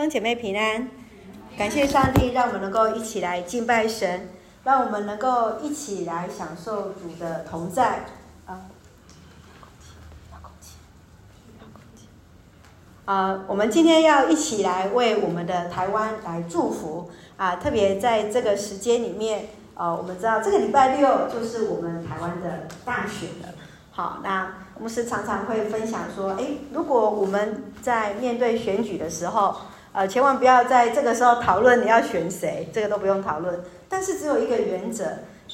弟兄姐妹平安，感谢上帝让我们能够一起来敬拜神，让我们能够一起来享受主的同在。我们今天要一起来为我们的台湾来祝福啊！特别在这个时间里面，我们知道这个礼拜六就是我们台湾的大选了。好，那牧师常常会分享说，如果我们在面对选举的时候，千万不要在这个时候讨论你要选谁，这个都不用讨论。但是只有一个原则，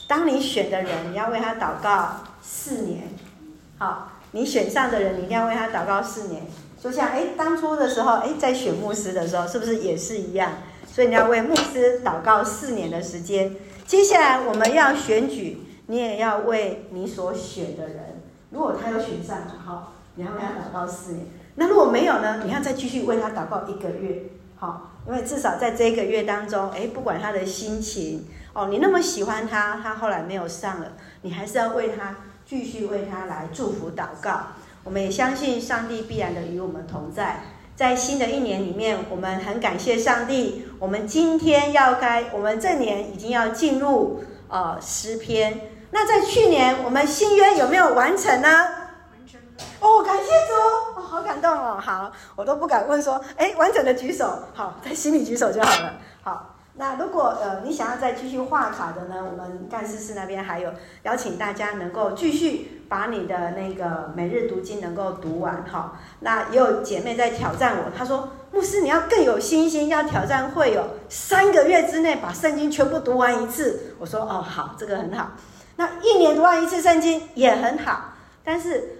当你选的人，你要为他祷告4年。好，你选上的人，你一定要为他祷告4年。就像当初的时候，在选牧师的时候，是不是也是一样？所以你要为牧师祷告4年的时间。接下来我们要选举，你也要为你所选的人，如果他有选上了，好，你要为他祷告4年。那如果没有呢？你要再继续为他祷告1个月，好，因为至少在这1个月当中，不管他的心情，你那么喜欢他，他后来没有上了，你还是要为他继续为他来祝福祷告。我们也相信上帝必然的与我们同在。在新的一年里面，我们很感谢上帝。我们今天我们这年已经要进入诗篇。那在去年我们新约有没有完成呢？完成了。感谢主，好感动哦。好，我都不敢问说，完整的举手。好，在心里举手就好了。好。那如果你想要再继续画卡的呢，我们干事室那边还有邀请大家能够继续把你的那个每日读经能够读完哈。那也有姐妹在挑战我，她说牧师你要更有信心，要挑战会有3个月之内把圣经全部读完一次。我说好，这个很好。那1年读完一次圣经也很好，但是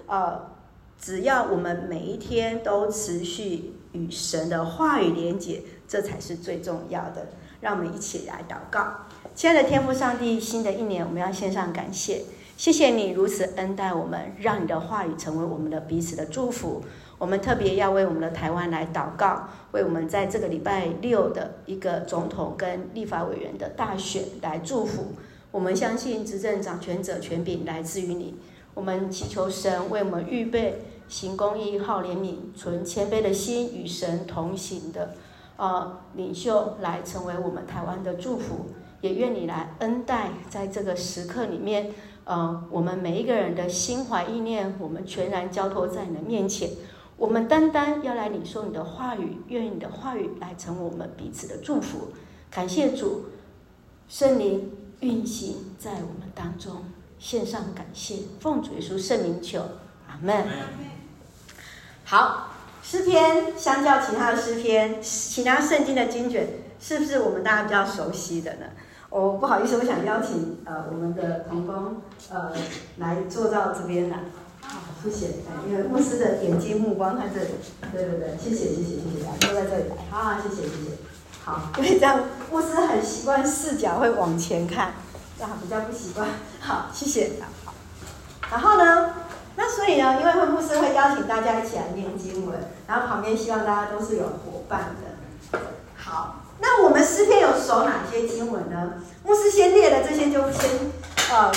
只要我们每一天都持续与神的话语连结，这才是最重要的。让我们一起来祷告。亲爱的天父上帝，新的一年我们要献上感谢，谢谢你如此恩待我们，让你的话语成为我们的彼此的祝福。我们特别要为我们的台湾来祷告，为我们在这个礼拜六的一个总统跟立法委员的大选来祝福。我们相信执政掌权者权柄来自于你，我们祈求神为我们预备行公义、好怜悯、存谦卑的心，与神同行的领袖来成为我们台湾的祝福，也愿你来恩待在这个时刻里面，我们每一个人的心怀意念，我们全然交托在你的面前。我们单单要来领受你的话语，愿你的话语来成为我们彼此的祝福。感谢主，圣灵运行在我们当中，献上感谢，奉主耶稣圣名求，阿们。好。诗篇相较其他的诗篇，其他圣经的经卷，是不是我们大家比较熟悉的呢？不好意思，我想邀请我们的同工来坐到这边来。好，谢谢。因为牧师的眼睛目光在这里。对，谢谢大家坐在这里来。啊，谢谢。好，因为这样牧师很习惯视角会往前看，比较不习惯。好，谢谢。好，然后呢？那所以呢，因为牧师会邀请大家一起来念经文，然后旁边希望大家都是有伙伴的。好，那我们诗篇有熟哪些经文呢？牧师先列的这些就先，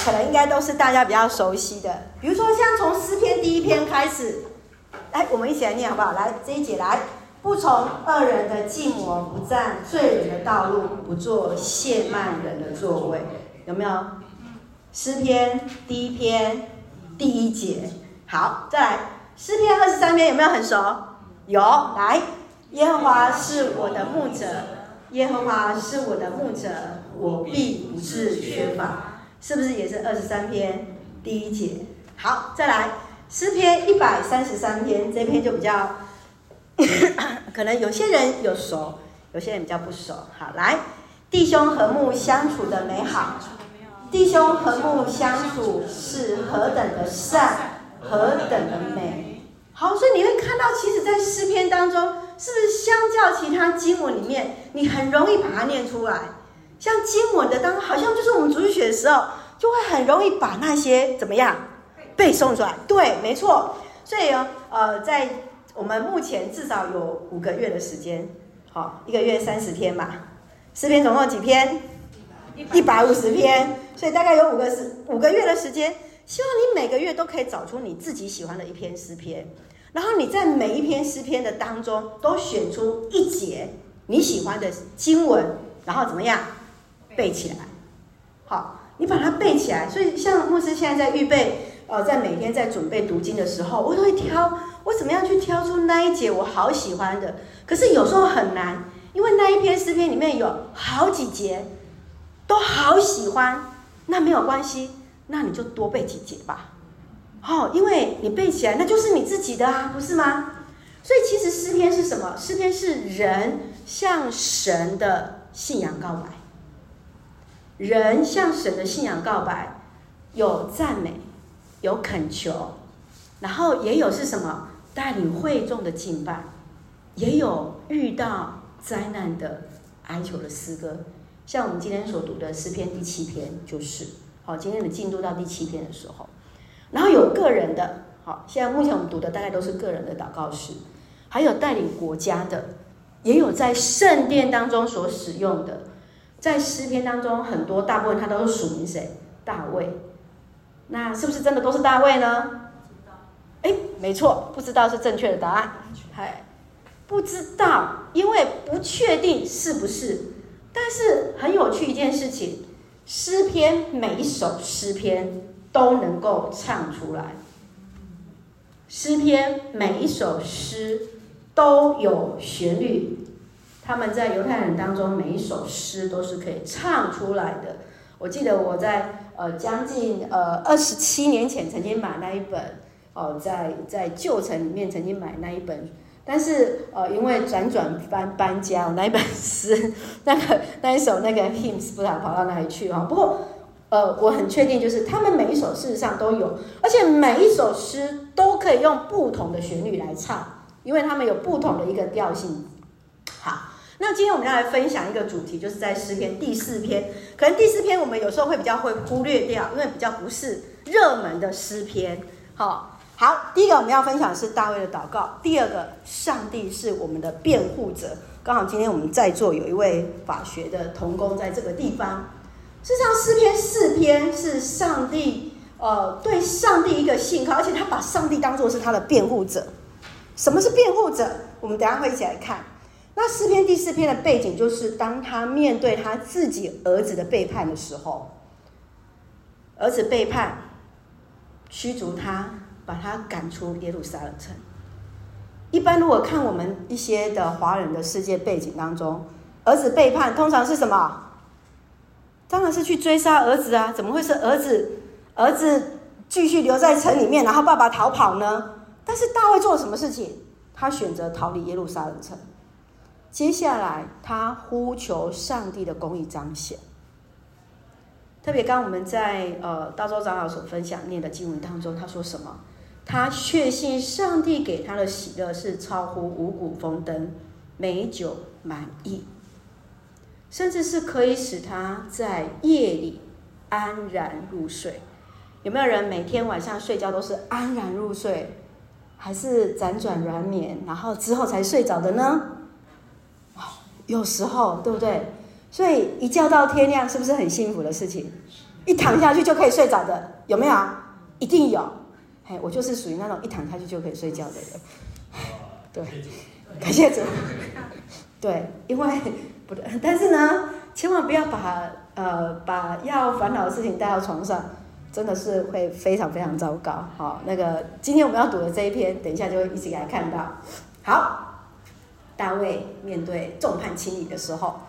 可能应该都是大家比较熟悉的。比如说像从诗篇第1篇开始，来，我们一起来念好不好？来，这一节来，不从恶人的计谋，不占罪人的道路，不做亵慢人的座位，有没有？诗篇第1篇。第1节，好，再来，诗篇23篇有没有很熟？有，来，耶和华是我的牧者，耶和华是我的牧者，我必不致缺乏，是不是也是23篇第1节？好，再来，诗篇133篇，这篇就比较可能有些人有熟，有些人比较不熟。好，来，弟兄和睦相处的美好。弟兄和睦相处是何等的善，何等的美。好，所以你会看到，其实在诗篇当中，是不是相较其他经文里面，你很容易把它念出来。像经文的当中，好像就是我们主日学的时候，就会很容易把那些怎么样背诵出来。对，没错。所以在我们目前至少有5个月的时间，好，1个月30天吧。诗篇总共几篇？150篇，所以大概有5个月的时间，希望你每个月都可以找出你自己喜欢的一篇诗篇。然后你在每一篇诗篇的当中都选出一节你喜欢的经文，然后怎么样背起来。好，你把它背起来。所以像牧师现在在预备在每天在准备读经的时候，我都会挑我怎么样去挑出那一节我好喜欢的。可是有时候很难，因为那一篇诗篇里面有好几节都好喜欢。那没有关系，那你就多背几节吧。因为你背起来那就是你自己的啊，不是吗？所以其实诗篇是什么？诗篇是人向神的信仰告白。人向神的信仰告白，有赞美，有恳求，然后也有是什么？带领会众的敬拜，也有遇到灾难的哀求的诗歌。像我们今天所读的诗篇第7篇就是，今天的进度到第7篇的时候，然后有个人的，现在目前我们读的大概都是个人的祷告诗，还有带领国家的，也有在圣殿当中所使用的。在诗篇当中，很多大部分它都是属于谁？大卫。那是不是真的都是大卫呢？哎，没错，不知道是正确的答案。不知道，因为不确定是不是。但是很有趣一件事情，诗篇每一首诗篇都能够唱出来，诗篇每一首诗都有旋律。他们在犹太人当中，每一首诗都是可以唱出来的。我记得我在将近27年前曾经买那一本在旧城里面曾经买那一本，但是因为搬家，我那一本诗那一首那个 hymns 不知道跑到哪里去不过我很确定就是他们每一首事实上都有，而且每一首诗都可以用不同的旋律来唱，因为他们有不同的一个调性。好，那今天我们要来分享一个主题，就是在诗篇第4篇。可能第4篇我们有时候会比较会忽略掉，因为比较不是热门的诗篇。好，第一个我们要分享的是大卫的祷告，第二个上帝是我们的辩护者。刚好今天我们在座有一位法学的同工在这个地方。事实上诗篇4篇是上帝对上帝一个信靠，而且他把上帝当作是他的辩护者。什么是辩护者？我们等一下会一起来看。那诗篇第4篇的背景就是当他面对他自己儿子的背叛的时候，儿子背叛驱逐他，把他赶出耶路撒冷城。一般如果看我们一些的华人的世界背景当中，儿子背叛通常是什么？当然是去追杀儿子啊，怎么会是儿子继续留在城里面，然后爸爸逃跑呢？但是大卫做了什么事情？他选择逃离耶路撒冷城。接下来他呼求上帝的公义彰显。特别刚我们在大洲长老所分享念的经文当中，他说什么？他确信上帝给他的喜乐是超乎五谷丰登、美酒满溢，甚至是可以使他在夜里安然入睡。有没有人每天晚上睡觉都是安然入睡，还是辗转软眠然后之后才睡着的呢？有时候，对不对？所以一觉到天亮是不是很幸福的事情？一躺下去就可以睡着的，有没有？一定有。我就是属于那种一躺下去就可以睡觉的人。对，感谢主。对，因为不对，但是呢，千万不要把要烦恼的事情带到床上，真的是会非常非常糟糕。那个今天我们要读的这一篇，等一下就会一起来看到。好，大卫面对众叛亲离的时候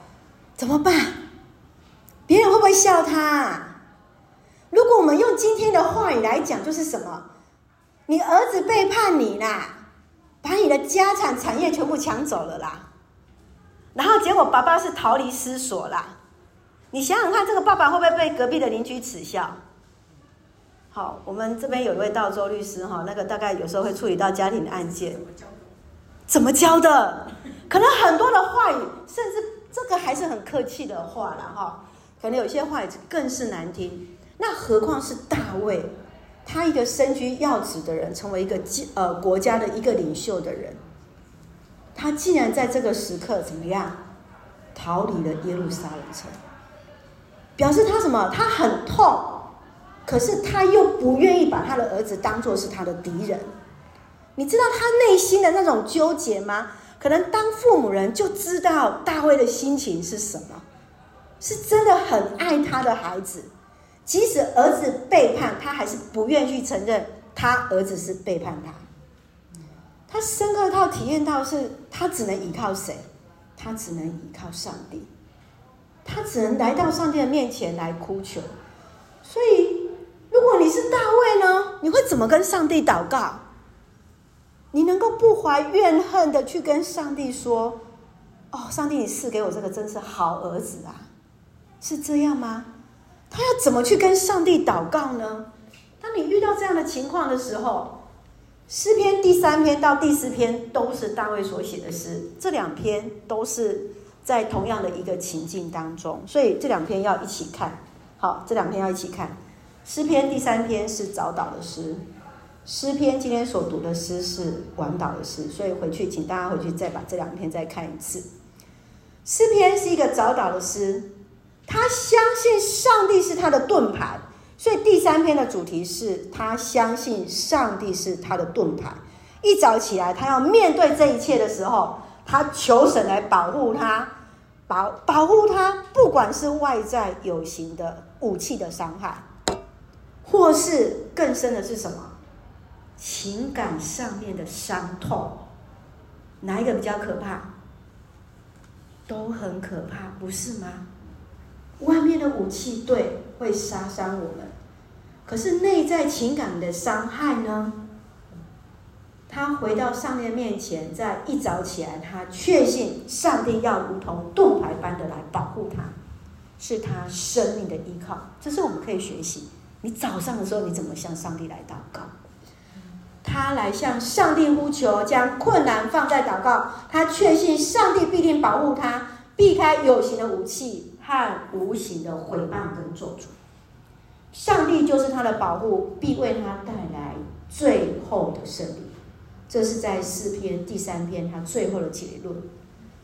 怎么办？别人会不会笑他？如果我们用今天的话语来讲，就是什么？你儿子背叛你啦，把你的家产产业全部抢走了啦，然后结果爸爸是逃离失所啦。你想想看，这个爸爸会不会被隔壁的邻居耻笑？好，我们这边有一位道州律师那个大概有时候会处理到家庭案件，怎么教的？可能很多的话语，甚至这个还是很客气的话啦可能有些话语更是难听。那何况是大卫，他一个身居要职的人，成为一个国家的一个领袖的人，他竟然在这个时刻怎么样逃离了耶路撒冷城，表示他什么？他很痛，可是他又不愿意把他的儿子当作是他的敌人。你知道他内心的那种纠结吗？可能当父母人就知道大卫的心情是什么，是真的很爱他的孩子，即使儿子背叛他，还是不愿意承认他儿子是背叛他。他深刻到体验到是他只能依靠谁？他只能依靠上帝，他只能来到上帝的面前来哭求。所以如果你是大卫呢，你会怎么跟上帝祷告？你能够不怀怨恨的去跟上帝说，哦，上帝，你赐给我这个真是好儿子啊，是这样吗？他要怎么去跟上帝祷告呢？当你遇到这样的情况的时候，诗篇第3篇到第4篇都是大卫所写的诗，这两篇都是在同样的一个情境当中，所以这两篇要一起看。好，这两篇要一起看。诗篇第3篇是早祷的诗，诗篇今天所读的诗是晚祷的诗，所以回去请大家回去再把这两篇再看一次。诗篇是一个早祷的诗，他相信上帝是他的盾牌，所以第3篇的主题是他相信上帝是他的盾牌。一早起来，他要面对这一切的时候，他求神来保护他，保护他，不管是外在有形的武器的伤害，或是更深的是什么？情感上面的伤痛。哪一个比较可怕？都很可怕，不是吗？外面的武器对会杀伤我们，可是内在情感的伤害呢？他回到上帝面前，在一早起来，他确信上帝要如同盾牌般的来保护他，是他生命的依靠。这是我们可以学习。你早上的时候，你怎么向上帝来祷告？他来向上帝呼求，将困难放在祷告。他确信上帝必定保护他，避开有形的武器和无形的毁谤跟咒诅。上帝就是他的保护，必为他带来最后的胜利。这是在诗篇第3篇他最后的结论。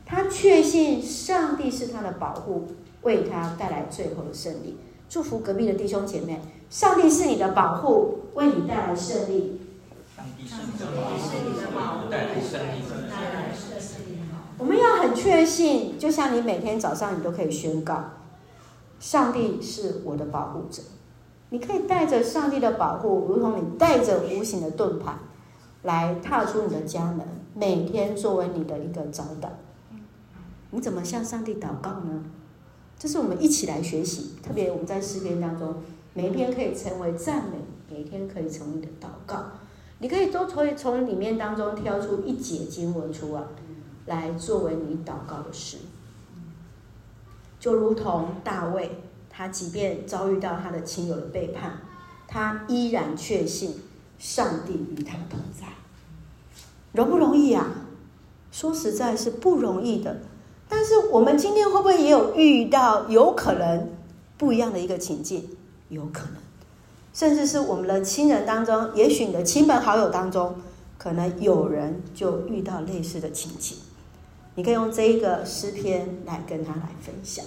他确信上帝是他的保护，为他带来最后的胜利。祝福隔壁的弟兄姐妹，上帝是你的保护，为你带来胜利。我们要很确信，就像你每天早上你都可以宣告，上帝是我的保护者。你可以带着上帝的保护，如同你带着无形的盾牌来踏出你的家门，每天作为你的一个早祷。你怎么向上帝祷告呢？这是我们一起来学习，特别我们在诗篇当中，每一篇可以成为赞美，每一天可以成为你的祷告。你可以都从里面当中挑出一节经文出来，来作为你祷告的诗。就如同大卫，他即便遭遇到他的亲友的背叛，他依然确信上帝与他同在。容不容易啊？说实在是不容易的。但是我们今天会不会也有遇到有可能不一样的一个情境？有可能。甚至是我们的亲人当中，也许你的亲朋好友当中，可能有人就遇到类似的情景。你可以用这一个诗篇来跟他来分享。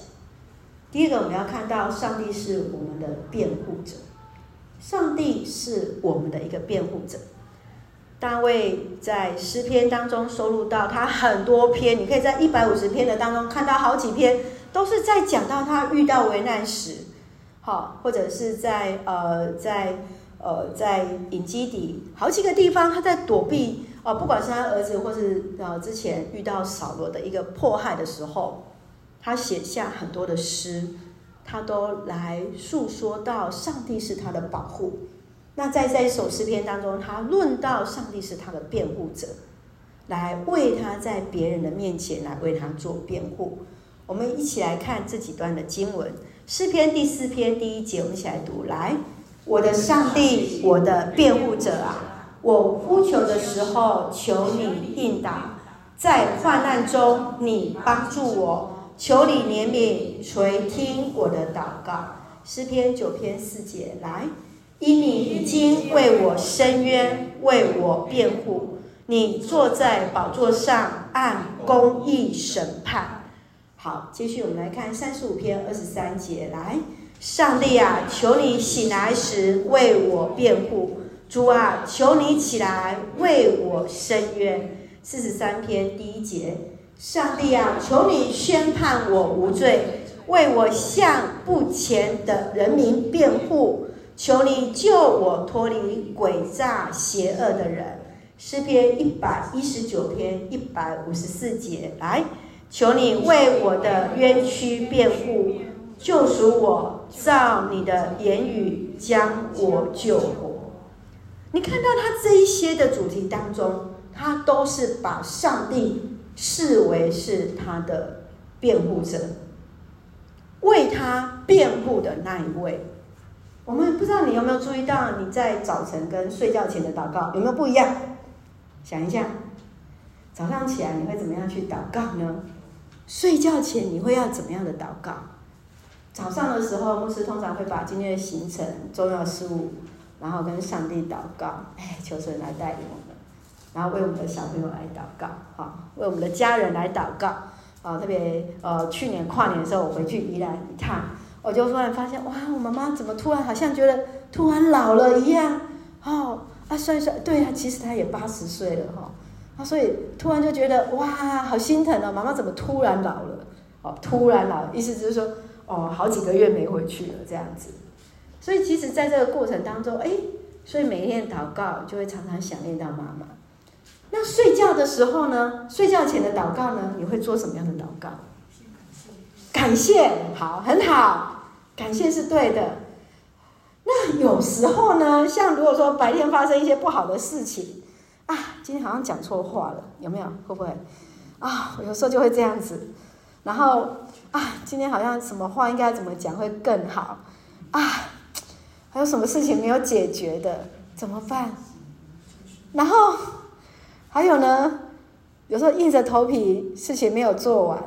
第一个，我们要看到上帝是我们的辩护者，上帝是我们的一个辩护者。大卫在诗篇当中收录到他很多篇，你可以在150篇的当中看到好几篇，都是在讲到他遇到危难时。好，或者是在隐基底好几个地方，他在躲避不管是他儿子或是之前遇到扫罗的一个迫害的时候，他写下很多的诗，他都来诉说到上帝是他的保护。那在这首诗篇当中，他论到上帝是他的辩护者，来为他在别人的面前来为他做辩护。我们一起来看这几段的经文。诗篇第4篇第1节，我们一起来读。来，我的上帝，我的辩护者啊，我呼求的时候，求你应答，在患难中你帮助我，求你怜悯，垂听我的祷告。诗篇9篇4节，来，因你已经为我伸冤，为我辩护，你坐在宝座上，按公义审判。好，继续我们来看35篇23节，来，上帝啊，求你醒来时为我辩护，主啊，求你起来为我伸冤。43篇1节，上帝啊，求你宣判我无罪，为我向不虔的人民辩护，求你救我脱离诡诈邪恶的人。诗篇119篇154节，来，求你为我的冤屈辩护，救赎我，照你的言语将我救活。你看到他这一些的主题当中，他都是把上帝视为是他的辩护者，为他辩护的那一位。我们不知道你有没有注意到，你在早晨跟睡觉前的祷告有没有不一样？想一下，早上起来你会怎么样去祷告呢？睡觉前你会要怎么样的祷告？早上的时候，牧师通常会把今天的行程、重要事务，然后跟上帝祷告，求神来带领我们，然后为我们的小朋友来祷告，为我们的家人来祷告。特别去年跨年的时候，我回去宜兰一趟，我就突然发现，哇，我妈妈怎么突然好像觉得突然老了一样，算一算，对啊，其实她也80岁了所以突然就觉得哇，好心疼哦，妈妈怎么突然老了？突然老了，意思就是说，好几个月没回去了这样子。所以其实在这个过程当中，所以每一天祷告就会常常想念到妈妈。那睡觉的时候呢？睡觉前的祷告呢？你会做什么样的祷告？感谢，好，很好，感谢是对的。那有时候呢，像如果说白天发生一些不好的事情啊，今天好像讲错话了，有没有？会不会啊？我有时候就会这样子，然后啊，今天好像什么话应该怎么讲会更好啊？还有什么事情没有解决的，怎么办？然后还有呢，有时候硬着头皮事情没有做完，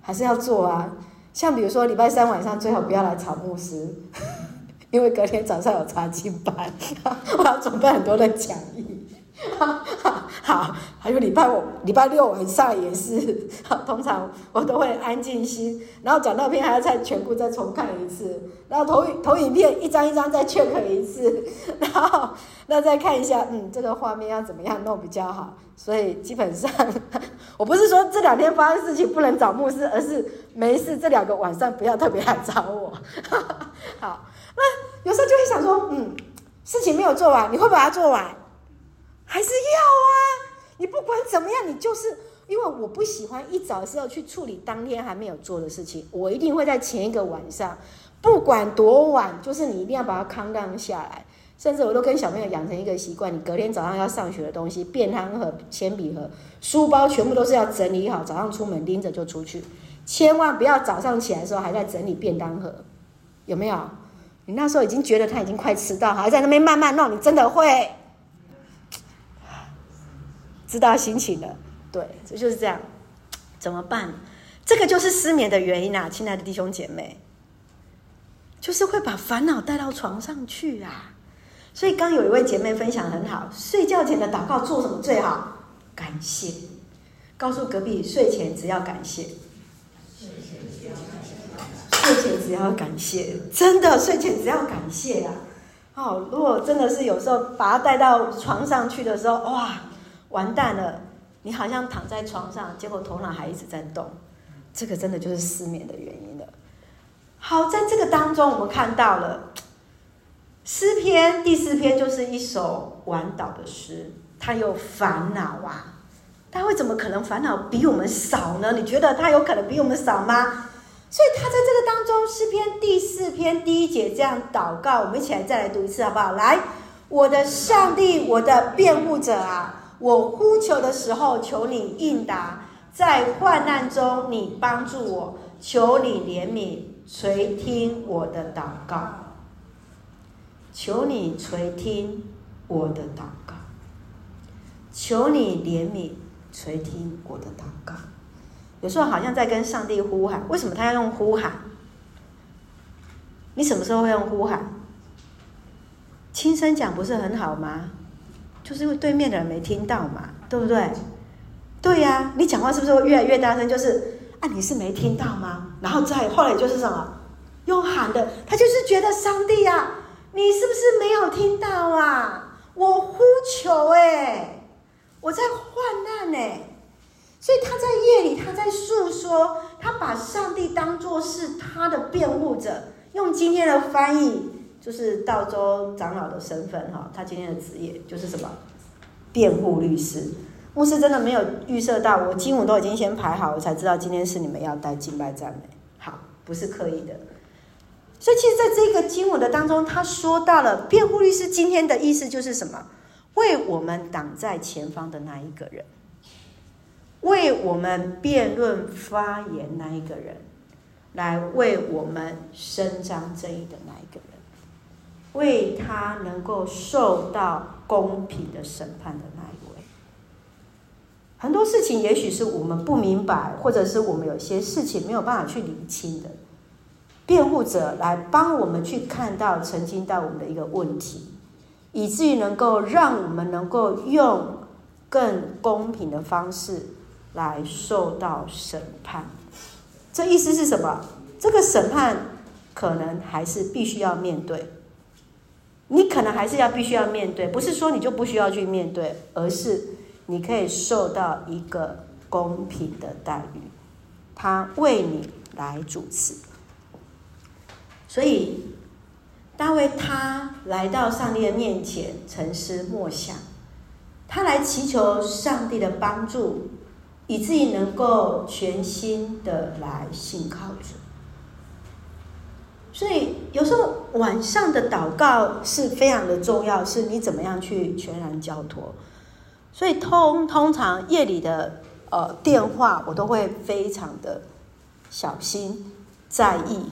还是要做啊。像比如说礼拜三晚上最好不要来吵牧师，因为隔天早上有查经班，我要准备很多的讲义。好，还有礼拜六晚上也是，通常我都会安静心，然后讲道片还要再全部再重看一次，然后投影片一张一张再 check 一次，然后那再看一下，这个画面要怎么样弄比较好。所以基本上，我不是说这2天发生事情不能找牧师，而是没事这2个晚上不要特别来找我。好，那有时候就会想说，事情没有做完，你会把它做完。还是要啊，你不管怎么样，你就是因为我不喜欢一早的时候去处理当天还没有做的事情，我一定会在前一个晚上，不管多晚，就是你一定要把它扛荡下来。甚至我都跟小朋友养成一个习惯，你隔天早上要上学的东西，便当盒、铅笔盒、书包全部都是要整理好，早上出门拎着就出去，千万不要早上起来的时候还在整理便当盒，有没有？你那时候已经觉得他已经快迟到，还在那边慢慢弄，你真的会知道心情了。对，就是这样，怎么办？这个就是失眠的原因啊，亲爱的弟兄姐妹，就是会把烦恼带到床上去啊。所以刚有一位姐妹分享很好，睡觉前的祷告做什么最好？感谢，告诉隔壁睡前只要感谢，睡前只要感谢，真的睡前只要感谢啊！如果真的是有时候把它带到床上去的时候，哇！完蛋了，你好像躺在床上，结果头脑还一直在动，这个真的就是失眠的原因了。好，在这个当中我们看到了诗篇第4篇就是一首晚祷的诗，他有烦恼啊，他会怎么可能烦恼比我们少呢？你觉得他有可能比我们少吗？所以他在这个当中，诗篇第4篇1节这样祷告，我们一起来再来读一次好不好？来，我的上帝，我的辩护者啊，我呼求的时候，求你应答；在患难中，你帮助我，求你怜悯，垂听我的祷告。求你垂听我的祷告，求你怜悯，垂听我的祷告。有时候好像在跟上帝呼喊，为什么他要用呼喊？你什么时候会用呼喊？轻声讲不是很好吗？就是因为对面的人没听到嘛，对不对？对呀，你讲话是不是会越来越大声？就是啊，你是没听到吗？然后再后来就是什么，用喊的，他就是觉得上帝啊，你是不是没有听到啊？我呼求我在患难所以他在夜里，他在诉说，他把上帝当作是他的辩护者。用今天的翻译，就是道州长老的身份他今天的职业就是什么？辩护律师。牧师真的没有预设到，我经文都已经先排好，我才知道今天是你们要带敬拜赞美。好，不是刻意的。所以其实在这个经文的当中，他说到了辩护律师今天的意思就是什么？为我们挡在前方的那一个人，为我们辩论发言那一个人，来为我们伸张正义的那一个人，为他能够受到公平的审判的那一位。很多事情也许是我们不明白，或者是我们有些事情没有办法去理清的，辩护者来帮我们去看到、澄清到我们的一个问题，以至于能够让我们能够用更公平的方式来受到审判。这意思是什么？这个审判可能还是必须要面对，你可能还是要必须要面对，不是说你就不需要去面对，而是你可以受到一个公平的待遇，他为你来主持。所以大卫他来到上帝的面前沉思默想，他来祈求上帝的帮助，以至于能够全心的来信靠主。所以有时候晚上的祷告是非常的重要，是你怎么样去全然交托。所以通常夜里的电话我都会非常的小心在意，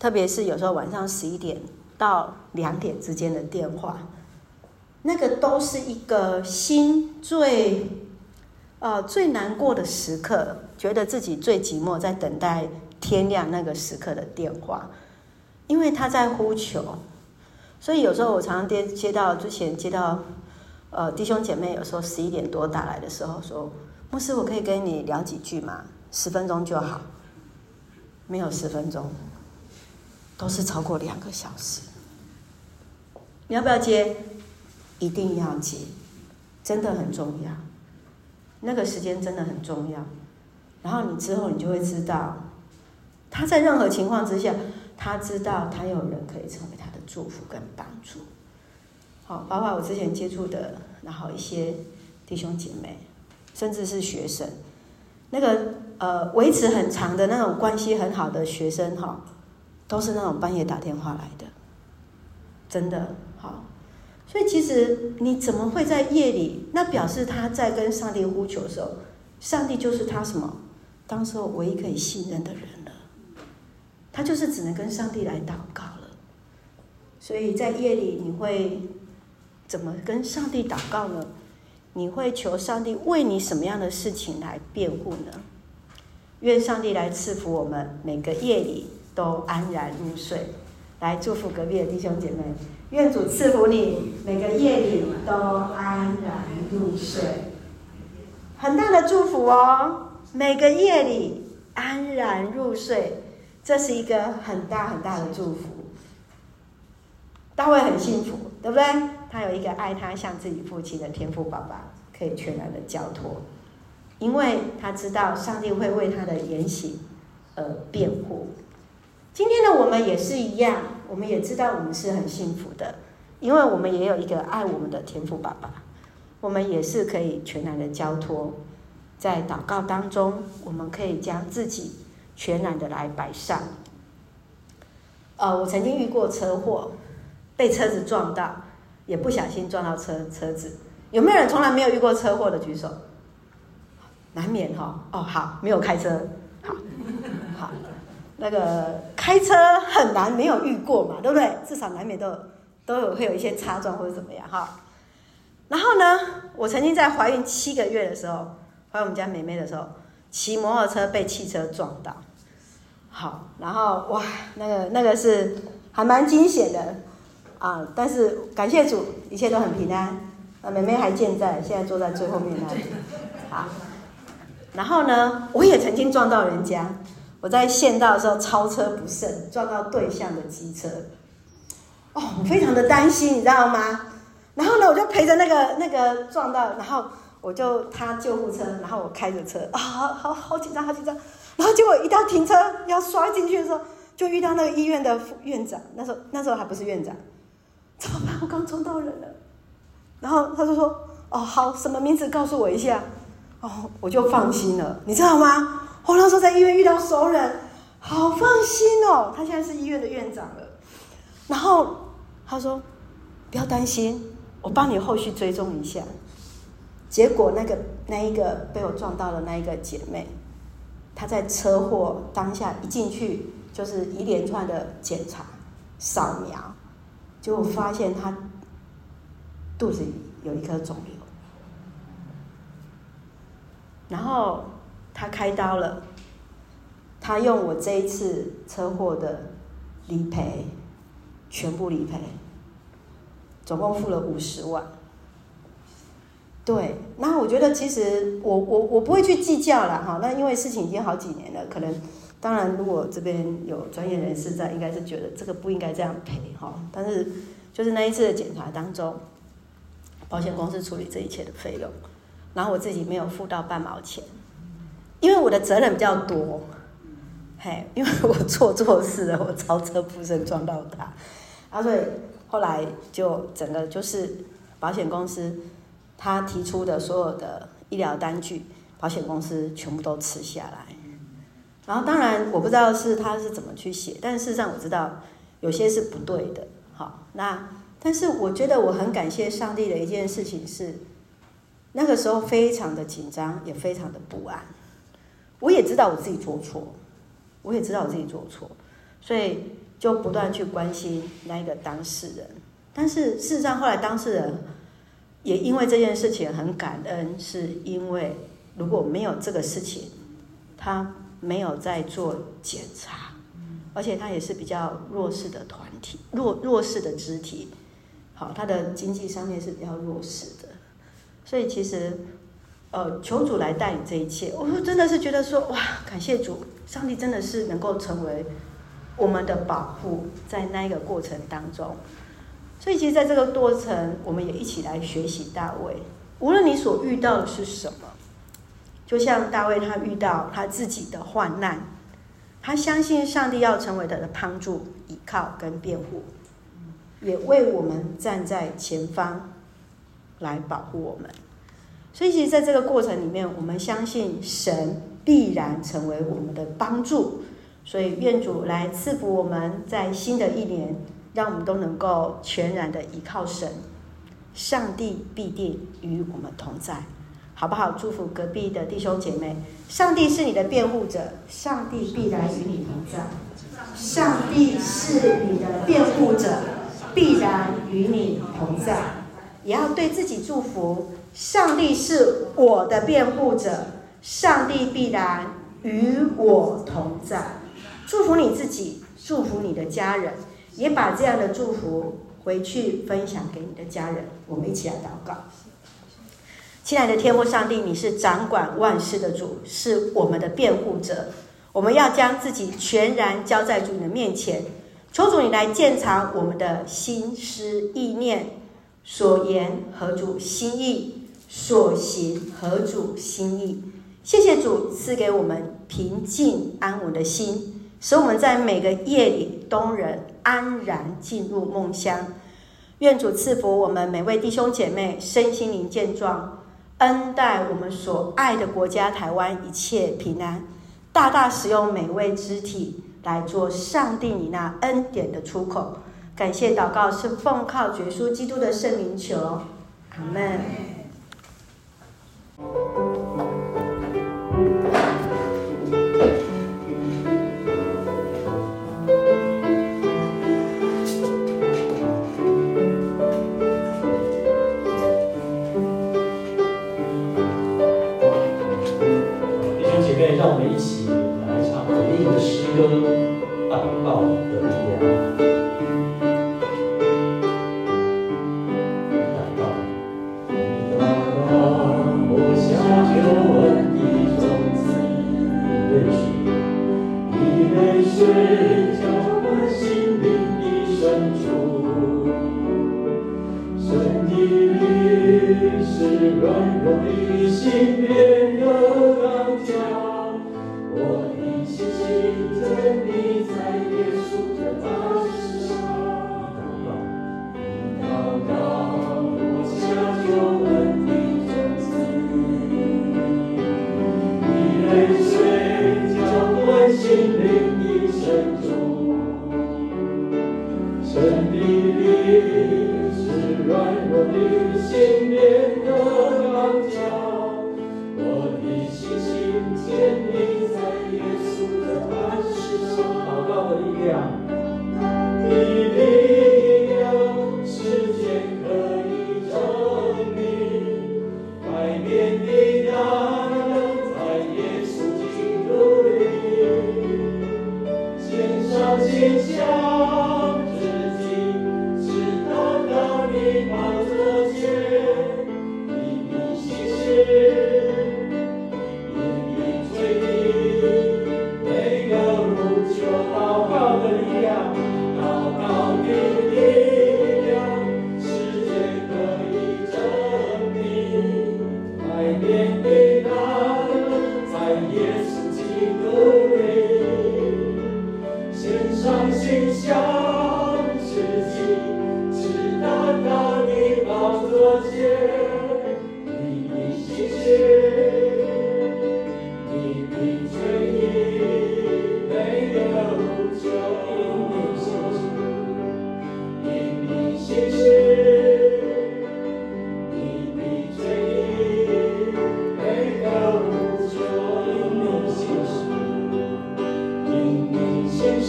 特别是有时候晚上11点到2点之间的电话，那个都是一个心最难过的时刻，觉得自己最寂寞，在等待天亮那个时刻的电话，因为他在呼求。所以有时候我常常之前接到弟兄姐妹有时候11点多打来的时候说，牧师我可以跟你聊几句吗？10分钟就好。没有10分钟，都是超过2个小时。你要不要接？一定要接，真的很重要，那个时间真的很重要。然后你之后你就会知道，他在任何情况之下，他知道他有人可以成为他的祝福跟帮助。好，包括我之前接触的，然后一些弟兄姐妹，甚至是学生，那个维持很长的那种关系很好的学生都是那种半夜打电话来的，真的好。所以其实你怎么会在夜里？那表示他在跟上帝呼求的时候，上帝就是他什么？当时候唯一可以信任的人了，他就是只能跟上帝来祷告了。所以在夜里你会怎么跟上帝祷告呢？你会求上帝为你什么样的事情来辩护呢？愿上帝来赐福我们每个夜里都安然入睡，来祝福隔壁的弟兄姐妹，愿主赐福你，每个夜里都安然入睡。很大的祝福每个夜里安然入睡，这是一个很大很大的祝福。大卫很幸福，对不对？他有一个爱他像自己父亲的天父爸爸，可以全然的交托，因为他知道上帝会为他的言行而辩护。今天的我们也是一样，我们也知道我们是很幸福的，因为我们也有一个爱我们的天父爸爸，我们也是可以全然的交托。在祷告当中，我们可以将自己全然的来摆上。我曾经遇过车祸，被车子撞到，也不小心撞到车子。有没有人从来没有遇过车祸的举手？难免好，没有开车，好。那个开车很难没有遇过嘛，对不对？至少难免都有会有一些擦撞或者怎么样然后呢，我曾经在怀孕7个月的时候，怀我们家妹妹的时候，骑摩托车被汽车撞到。好，然后哇，那个是还蛮惊险的啊，但是感谢主，一切都很平安。妹妹还健在，现在坐在最后面那里。好，然后呢，我也曾经撞到人家。我在县道的时候超车不慎，撞到对向的机车，我非常的担心，你知道吗？然后呢，我就陪着那个撞到，然后我就他救护车，然后我开着车啊，好紧张，好紧张。然后结果一到停车要刷进去的时候，就遇到那个医院的院长，那时候还不是院长，怎么办？我刚撞到人了。然后他就说：“哦，好，什么名字？告诉我一下。”哦，我就放心了，你知道吗？我那时候在医院遇到熟人，好放心哦。他现在是医院的院长了。然后他说：“不要担心，我帮你后续追踪一下。”结果那一个被我撞到的那一个姐妹，她在车祸当下一进去就是一连串的检查、扫描，结果发现她肚子有一颗肿瘤，然后她开刀了。她用我这一次车祸的理赔，全部理赔，总共付了50万。对，那我觉得其实我不会去计较啦，哈。那因为事情已经好几年了，可能当然如果这边有专业人士在，应该是觉得这个不应该这样赔哈。但是就是那一次的检查当中，保险公司处理这一切的费用，然后我自己没有付到半毛钱，因为我的责任比较多，嘿，因为我做错事了，我超车不慎撞到他，啊，所以后来就整个就是保险公司。他提出的所有的医疗单据，保险公司全部都吃下来。然后当然我不知道是他是怎么去写，但事实上我知道有些是不对的。好，那但是我觉得我很感谢上帝的一件事情是，那个时候非常的紧张，也非常的不安。我也知道我自己做错，所以就不断去关心那个当事人。但是事实上后来当事人。也因为这件事情很感恩，是因为如果没有这个事情，他没有在做检查，而且他也是比较弱势的团体，弱势的肢体，好，他的经济上面是比较弱势的，所以其实，求主来带领这一切，我真的是觉得说，哇，感谢主，上帝真的是能够成为我们的保护，在那一个过程当中。所以其实在这个过程，我们也一起来学习大卫。无论你所遇到的是什么，就像大卫他遇到他自己的患难，他相信上帝要成为他的帮助、依靠跟辩护，也为我们站在前方来保护我们。所以其实在这个过程里面，我们相信神必然成为我们的帮助。所以愿主来赐福我们在新的一年，让我们都能够全然的依靠神，上帝必定与我们同在，好不好？祝福隔壁的弟兄姐妹，上帝是你的辩护者，上帝必然与你同在，上帝是你的辩护者，必然与你同在。也要对自己祝福，上帝是我的辩护者，上帝必然与我同在。祝福你自己，祝福你的家人。也把这样的祝福回去分享给你的家人，我们一起来祷告。亲爱的天父上帝，你是掌管万事的主，是我们的辩护者，我们要将自己全然交在主你的面前，求主你来鉴察我们的心思意念，所言合主心意，所行合主心意。谢谢主赐给我们平静安稳的心，使我们在每个夜里都能安然进入梦乡。愿主赐福我们每位弟兄姐妹身心灵健壮，恩待我们所爱的国家台湾一切平安，大大使用每位肢体来做上帝你那恩典的出口。感谢祷告是奉靠耶稣基督的圣名求，阿们。让我们一起来唱回应的诗歌《祷告的力量》。祷告，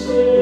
是。